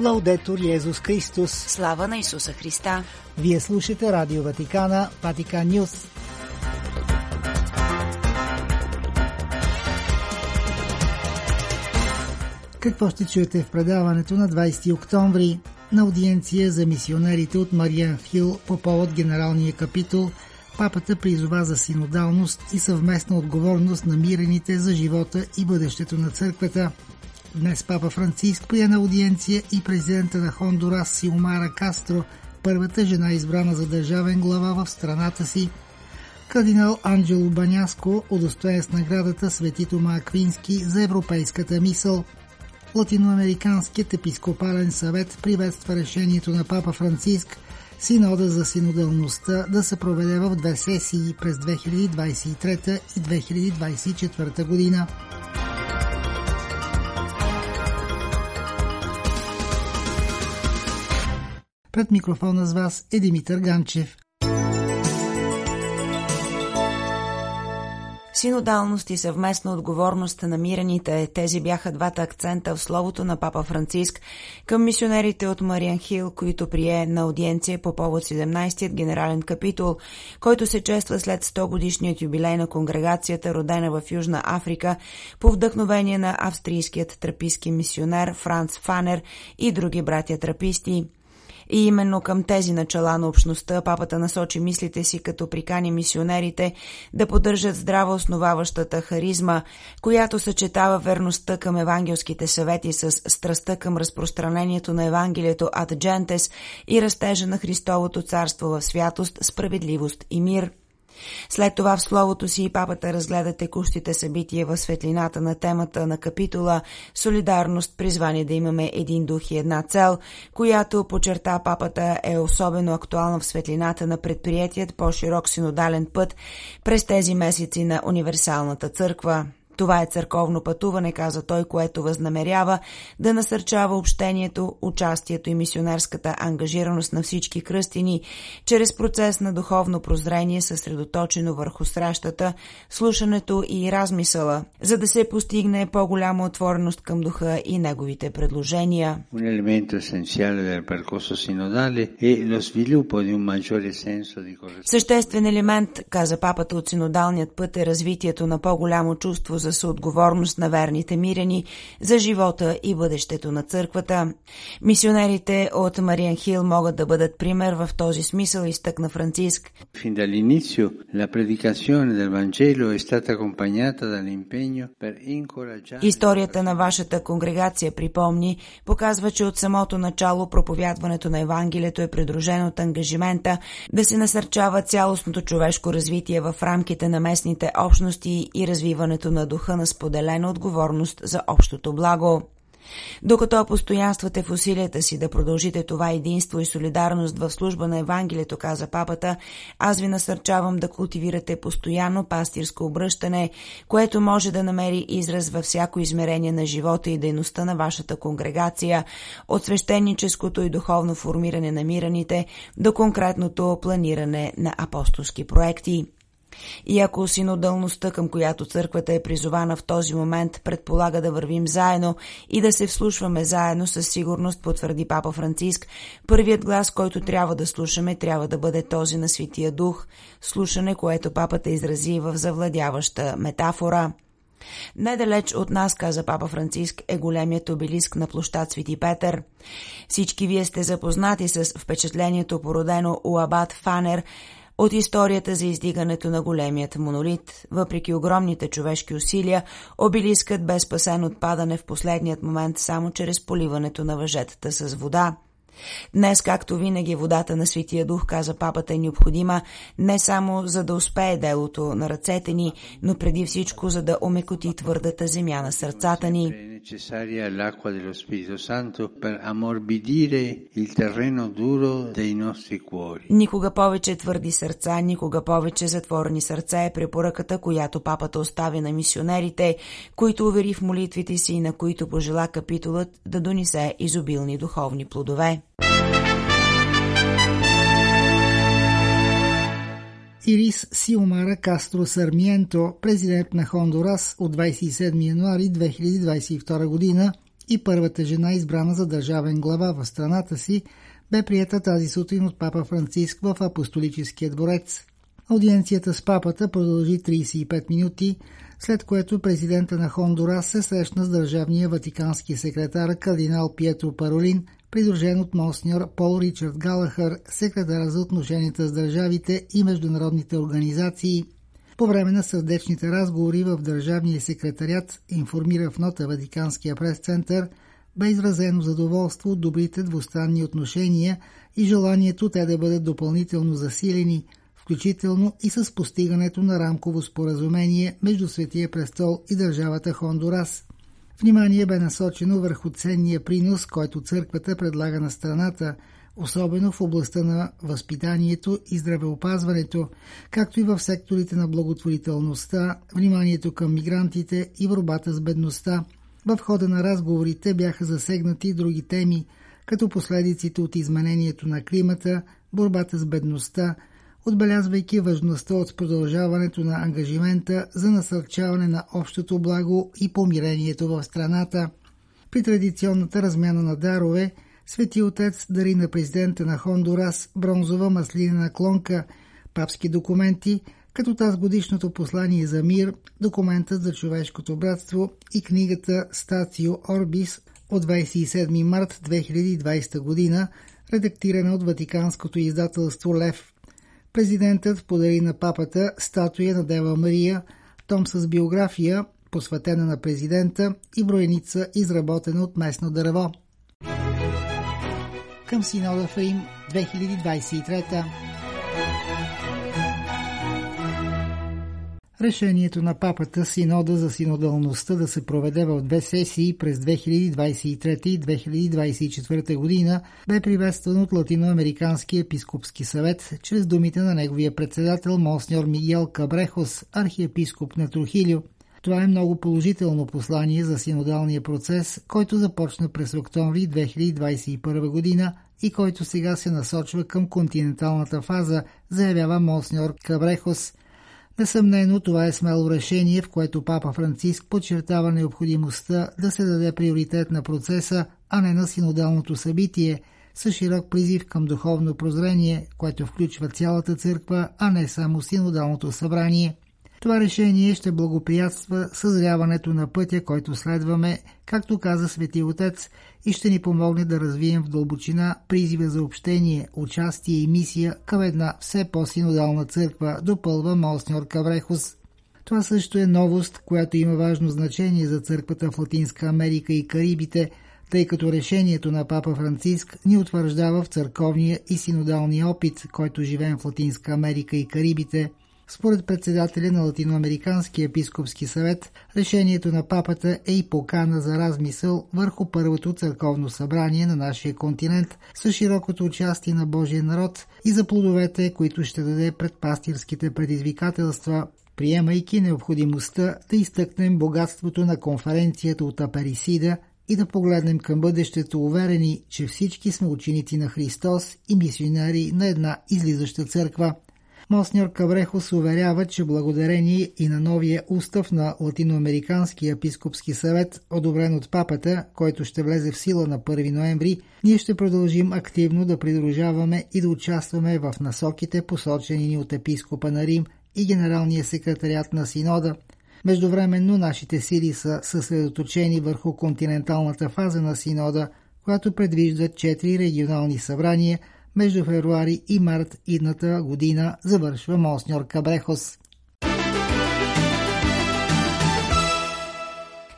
Лаудетур Йезус Христос. Слава на Исуса Христа. Вие слушате Радио Ватикана, Патикан Ньюз. Какво ще чуете в предаването на 20 октомври на аудиенция за мисионерите от Марианхил по повод генералния капитул? Папата призова за синодалност и съвместна отговорност на мирените за живота и бъдещето на църквата. Днес папа Франциск прие на аудиенция и президента на Хондурас Сиомара Кастро, първата жена избрана за държавен глава в страната си. Кардинал Анджело Баняско удостоен с наградата Свети Тома Аквински за европейската мисъл. Латиноамериканският епископален съвет приветства решението на папа Франциск Синода за синодалността да се проведе в две сесии през 2023 и 2024 година. Пред микрофона с вас е Димитър Ганчев. Синодалност и съвместна отговорност на мирените, тези бяха двата акцента в словото на папа Франциск към мисионерите от Марианхил, които прие на аудиенция по повод 17-тият генерален капитул, който се чества след 100-годишният юбилей на конгрегацията, родена в Южна Африка, по вдъхновение на австрийският трапистки мисионер Франц Фанер и други братя траписти. И именно към тези начала на общността папата насочи мислите си, като прикани мисионерите да поддържат здрава основаващата харизма, която съчетава верността към евангелските съвети с страстта към разпространението на Евангелието ад джентес и растежа на Христовото царство в святост, справедливост и мир. След това в словото си и папата разгледа текущите събития в светлината на темата на капитула «Солидарност, призвани да имаме един дух и една цел», която, подчерта папата, е особено актуална в светлината на предприятият по-широк синодален път през тези месеци на универсалната църква. Това е църковно пътуване, каза той, което възнамерява да насърчава общението, участието и мисионерската ангажираност на всички кръстени, чрез процес на духовно прозрение, съсредоточено върху срещата, слушането и размисъла, за да се постигне по-голяма отвореност към духа и неговите предложения. Съществен елемент, каза папата, от синодалният път е развитието на по-голямо чувство за съотговорност на верните мирени за живота и бъдещето на църквата. Мисионерите от Марианхил могат да бъдат пример в този смисъл, изтъкна Франциск. Историята на вашата конгрегация, припомни, показва, че от самото начало проповядването на Евангелието е придружено от ангажимента да се насърчава цялостното човешко развитие в рамките на местните общности и развиването на духа на споделена отговорност за общото благо. Докато постоянствате в усилията си да продължите това единство и солидарност в служба на Евангелието, каза папата, аз ви насърчавам да култивирате постоянно пастирско обръщане, което може да намери израз във всяко измерение на живота и дейността на вашата конгрегация, от свещеническото и духовно формиране на мираните до конкретното планиране на апостолски проекти. И ако синодалността, към която църквата е призована в този момент, предполага да вървим заедно и да се вслушваме заедно, със сигурност, потвърди папа Франциск, първият глас, който трябва да слушаме, трябва да бъде този на Светия Дух, слушане, което папата изрази в завладяваща метафора. Недалеч от нас, каза папа Франциск, е големият обелиск на площад Свети Петър. Всички вие сте запознати с впечатлението, породено у абат Фанер, от историята за издигането на големият монолит. Въпреки огромните човешки усилия, обелискът бе спасен от падане в последният момент само чрез поливането на въжетата с вода. Днес, както винаги, водата на Светия Дух, каза папата, е необходима не само за да успее делото на ръцете ни, но преди всичко за да омекоти твърдата земя на сърцата ни. Никога повече твърди сърца, никога повече затворени сърца е препоръката, която папата остави на мисионерите, които увери в молитвите си и на които пожела капитулът да донесе изобилни духовни плодове. Ирис Сиомара Кастро Сармиенто, президент на Хондурас от 27 януари 2022 година, и първата жена, избрана за държавен глава в страната си, бе приета тази сутрин от папа Франциск в Апостолическия дворец. Аудиенцията с папата продължи 35 минути, след което президента на Хондурас се срещна с държавния ватикански секретар кардинал Пиетро Паролин, придружен от монсеньор Пол Ричард Галахър, секретар за отношенията с държавите и международните организации. По време на сърдечните разговори в държавния секретариат, информира в нота Ватиканския прес-център, бе изразено задоволство от добрите двустранни отношения и желанието те да бъдат допълнително засилени, включително и с постигането на рамково споразумение между Светия престол и държавата Хондурас. Внимание бе насочено върху ценния принос, който църквата предлага на страната, особено в областта на възпитанието и здравеопазването, както и в секторите на благотворителността, вниманието към мигрантите и борбата с бедността. В хода на разговорите бяха засегнати други теми, като последиците от изменението на климата, борбата с бедността, отбелязвайки важността от продължаването на ангажимента за насърчаване на общото благо и помирението в страната. При традиционната размяна на дарове, Свети Отец дари на президента на Хондурас бронзова маслинена клонка, папски документи, като тазгодишното послание за мир, документът за човешкото братство и книгата «Стацио Орбис» от 27 март 2020 година, редактирана от Ватиканското издателство «Лев». Президентът подари на папата статуя на Дева Мария, том с биография, посветена на президента, и броеница, изработена от местно дърво. Към Синода в Рим 2023. Решението на папата Синода за синодалността да се проведе в две сесии през 2023 и 2024 година бе приветствано от Латиноамериканския епископски съвет чрез думите на неговия председател монсеньор Мигел Кабрехос, архиепископ на Трухилио. Това е много положително послание за синодалния процес, който започна през октомври 2021 година и който сега се насочва към континенталната фаза, заявява монсеньор Кабрехос. Несъмнено, това е смело решение, в което папа Франциск подчертава необходимостта да се даде приоритет на процеса, а не на синодалното събитие, с широк призив към духовно прозрение, което включва цялата църква, а не само синодалното събрание. Това решение ще благоприятства съзряването на пътя, който следваме, както каза Свети Отец, и ще ни помогне да развием в дълбочина призива за общение, участие и мисия към една все по-синодална църква, допълва монсеньор Кабрехос. Това също е новост, която има важно значение за църквата в Латинска Америка и Карибите, тъй като решението на папа Франциск ни утвърждава в църковния и синодалния опит, който живеем в Латинска Америка и Карибите. Според председателя на Латиноамериканския епископски съвет, решението на папата е и покана за размисъл върху първото църковно събрание на нашия континент с широкото участие на Божия народ и за плодовете, които ще даде пред пастирските предизвикателства, приемайки необходимостта да изтъкнем богатството на конференцията от Аперисида и да погледнем към бъдещето уверени, че всички сме ученици на Христос и мисионери на една излизаща църква. Монсеньор Кабрехос уверява, че благодарение и на новия устав на Латиноамериканския епископски съвет, одобрен от папата, който ще влезе в сила на 1 ноември, ние ще продължим активно да придружаваме и да участваме в насоките, посочени ни от епископа на Рим и генералния секретариат на Синода. Междувременно нашите сили са съсредоточени върху континенталната фаза на Синода, която предвижда 4 регионални събрания между февруари и март идната година, завършва монсеньор Кабрехос.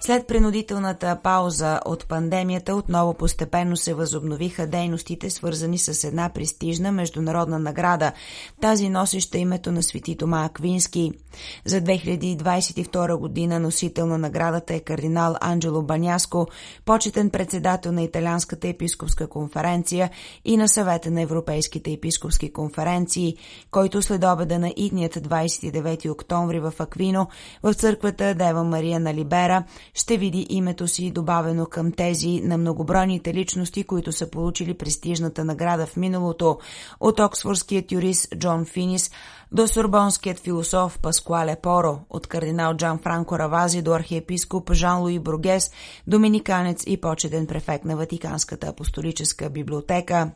След принудителната пауза от пандемията отново постепенно се възобновиха дейностите, свързани с една престижна международна награда, тази носеща името на Свети Тома Аквински. За 2022 година носител на наградата е кардинал Анджело Баняско, почетен председател на Италианската епископска конференция и на Съвета на Европейските епископски конференции, който след обеда на идният 29 октомври в Аквино в църквата Дева Мария на Либера ще види името си добавено към тези на многобройните личности, които са получили престижната награда в миналото, от оксфордският юрист Джон Финис до сорбонският философ Паскуале Поро, от кардинал Джан Франко Равази до архиепископ Жан Луи Бругес, доминиканец и почетен префект на Ватиканската апостолическа библиотека.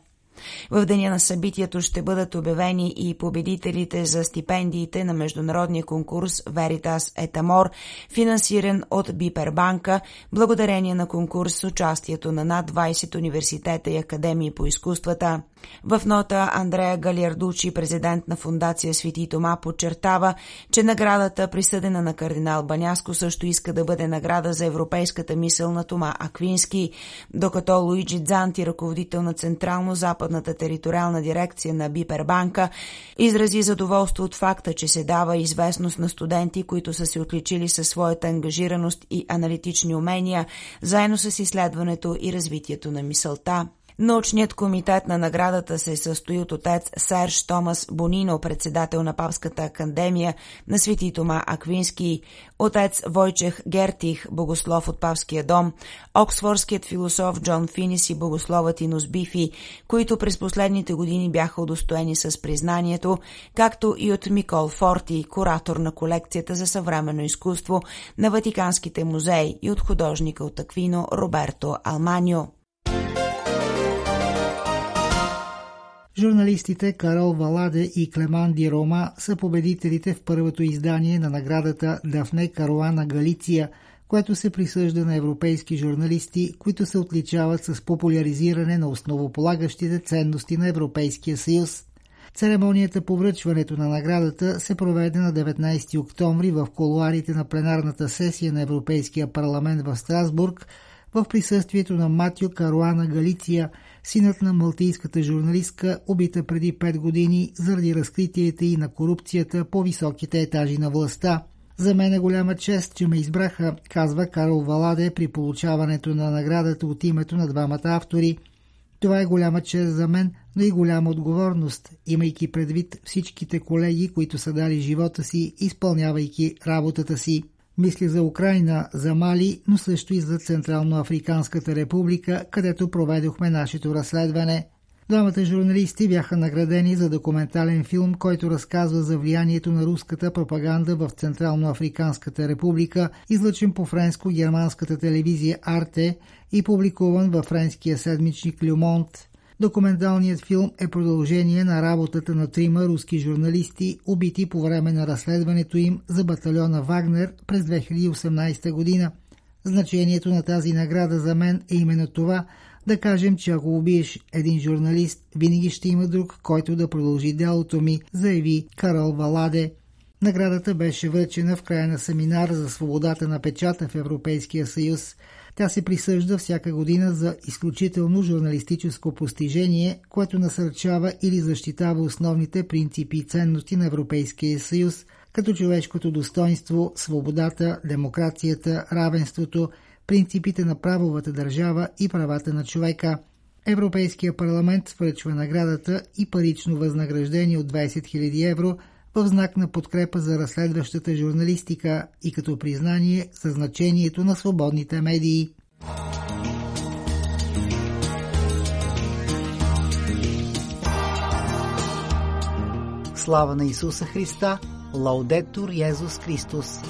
В деня на събитието ще бъдат обявени и победителите за стипендиите на международния конкурс Veritas et Amor, финансиран от Бипербанка, благодарение на конкурс с участието на над 20 университета и академии по изкуствата. В нота Андреа Галиардучи, президент на фундация Свети Тома, подчертава, че наградата, присъдена на кардинал Баняско, също иска да бъде награда за европейската мисъл на Тома Аквински, докато Луиджи Дзанти, ръководител на Централно-Западната териториална дирекция на Бипербанка, изрази задоволство от факта, че се дава известност на студенти, които са се отличили със своята ангажираност и аналитични умения, заедно с изследването и развитието на мисълта. Научният комитет на наградата се състои от отец Сърж Томас Бонино, председател на Папската академия на Свети Тома Аквински, отец Войчех Гертих, богослов от Папския дом, оксфордският философ Джон Финис и богословът Инус Бифи, които през последните години бяха удостоени с признанието, както и от Микол Форти, куратор на колекцията за съвременно изкуство на Ватиканските музеи, и от художника от Аквино Роберто Алманьо. Журналистите Карол Валаде и Клеманди Рома са победителите в първото издание на наградата Дафне Каруана Галиция, което се присъжда на европейски журналисти, които се отличават с популяризиране на основополагащите ценности на Европейския съюз. Церемонията по връчването на наградата се проведе на 19 октомври в кулоарите на пленарната сесия на Европейския парламент в Страсбург, в присъствието на Матио Каруана Галиция, синът на малтийската журналистка, убита преди 5 години заради разкритията и на корупцията по високите етажи на властта. За мен е голяма чест, че ме избраха, казва Карол Валаде при получаването на наградата от името на двамата автори. Това е голяма чест за мен, но и голяма отговорност, имайки предвид всичките колеги, които са дали живота си, изпълнявайки работата си. Мисля за Украйна, за Мали, но също и за Централно-Африканската република, където проведохме нашето разследване. Двамата журналисти бяха наградени за документален филм, който разказва за влиянието на руската пропаганда в Централно-Африканската република, излъчен по френско-германската телевизия ARTE и публикуван във френския седмичник Le Monde. Документалният филм е продължение на работата на трима руски журналисти, убити по време на разследването им за батальона Вагнер през 2018 година. Значението на тази награда за мен е именно това, да кажем, че ако убиеш един журналист, винаги ще има друг, който да продължи делото ми, заяви Карол Валаде. Наградата беше връчена в края на семинар за свободата на печата в Европейския съюз. Тя се присъжда всяка година за изключително журналистическо постижение, което насърчава или защитава основните принципи и ценности на Европейския съюз, като човешкото достоинство, свободата, демокрацията, равенството, принципите на правовата държава и правата на човека. Европейския парламент връчва наградата и парично възнаграждение от 20 000 евро в знак на подкрепа за разследващата журналистика и като признание за значението на свободните медии. Слава на Исуса Христа! Лаудетур Йезус Христос!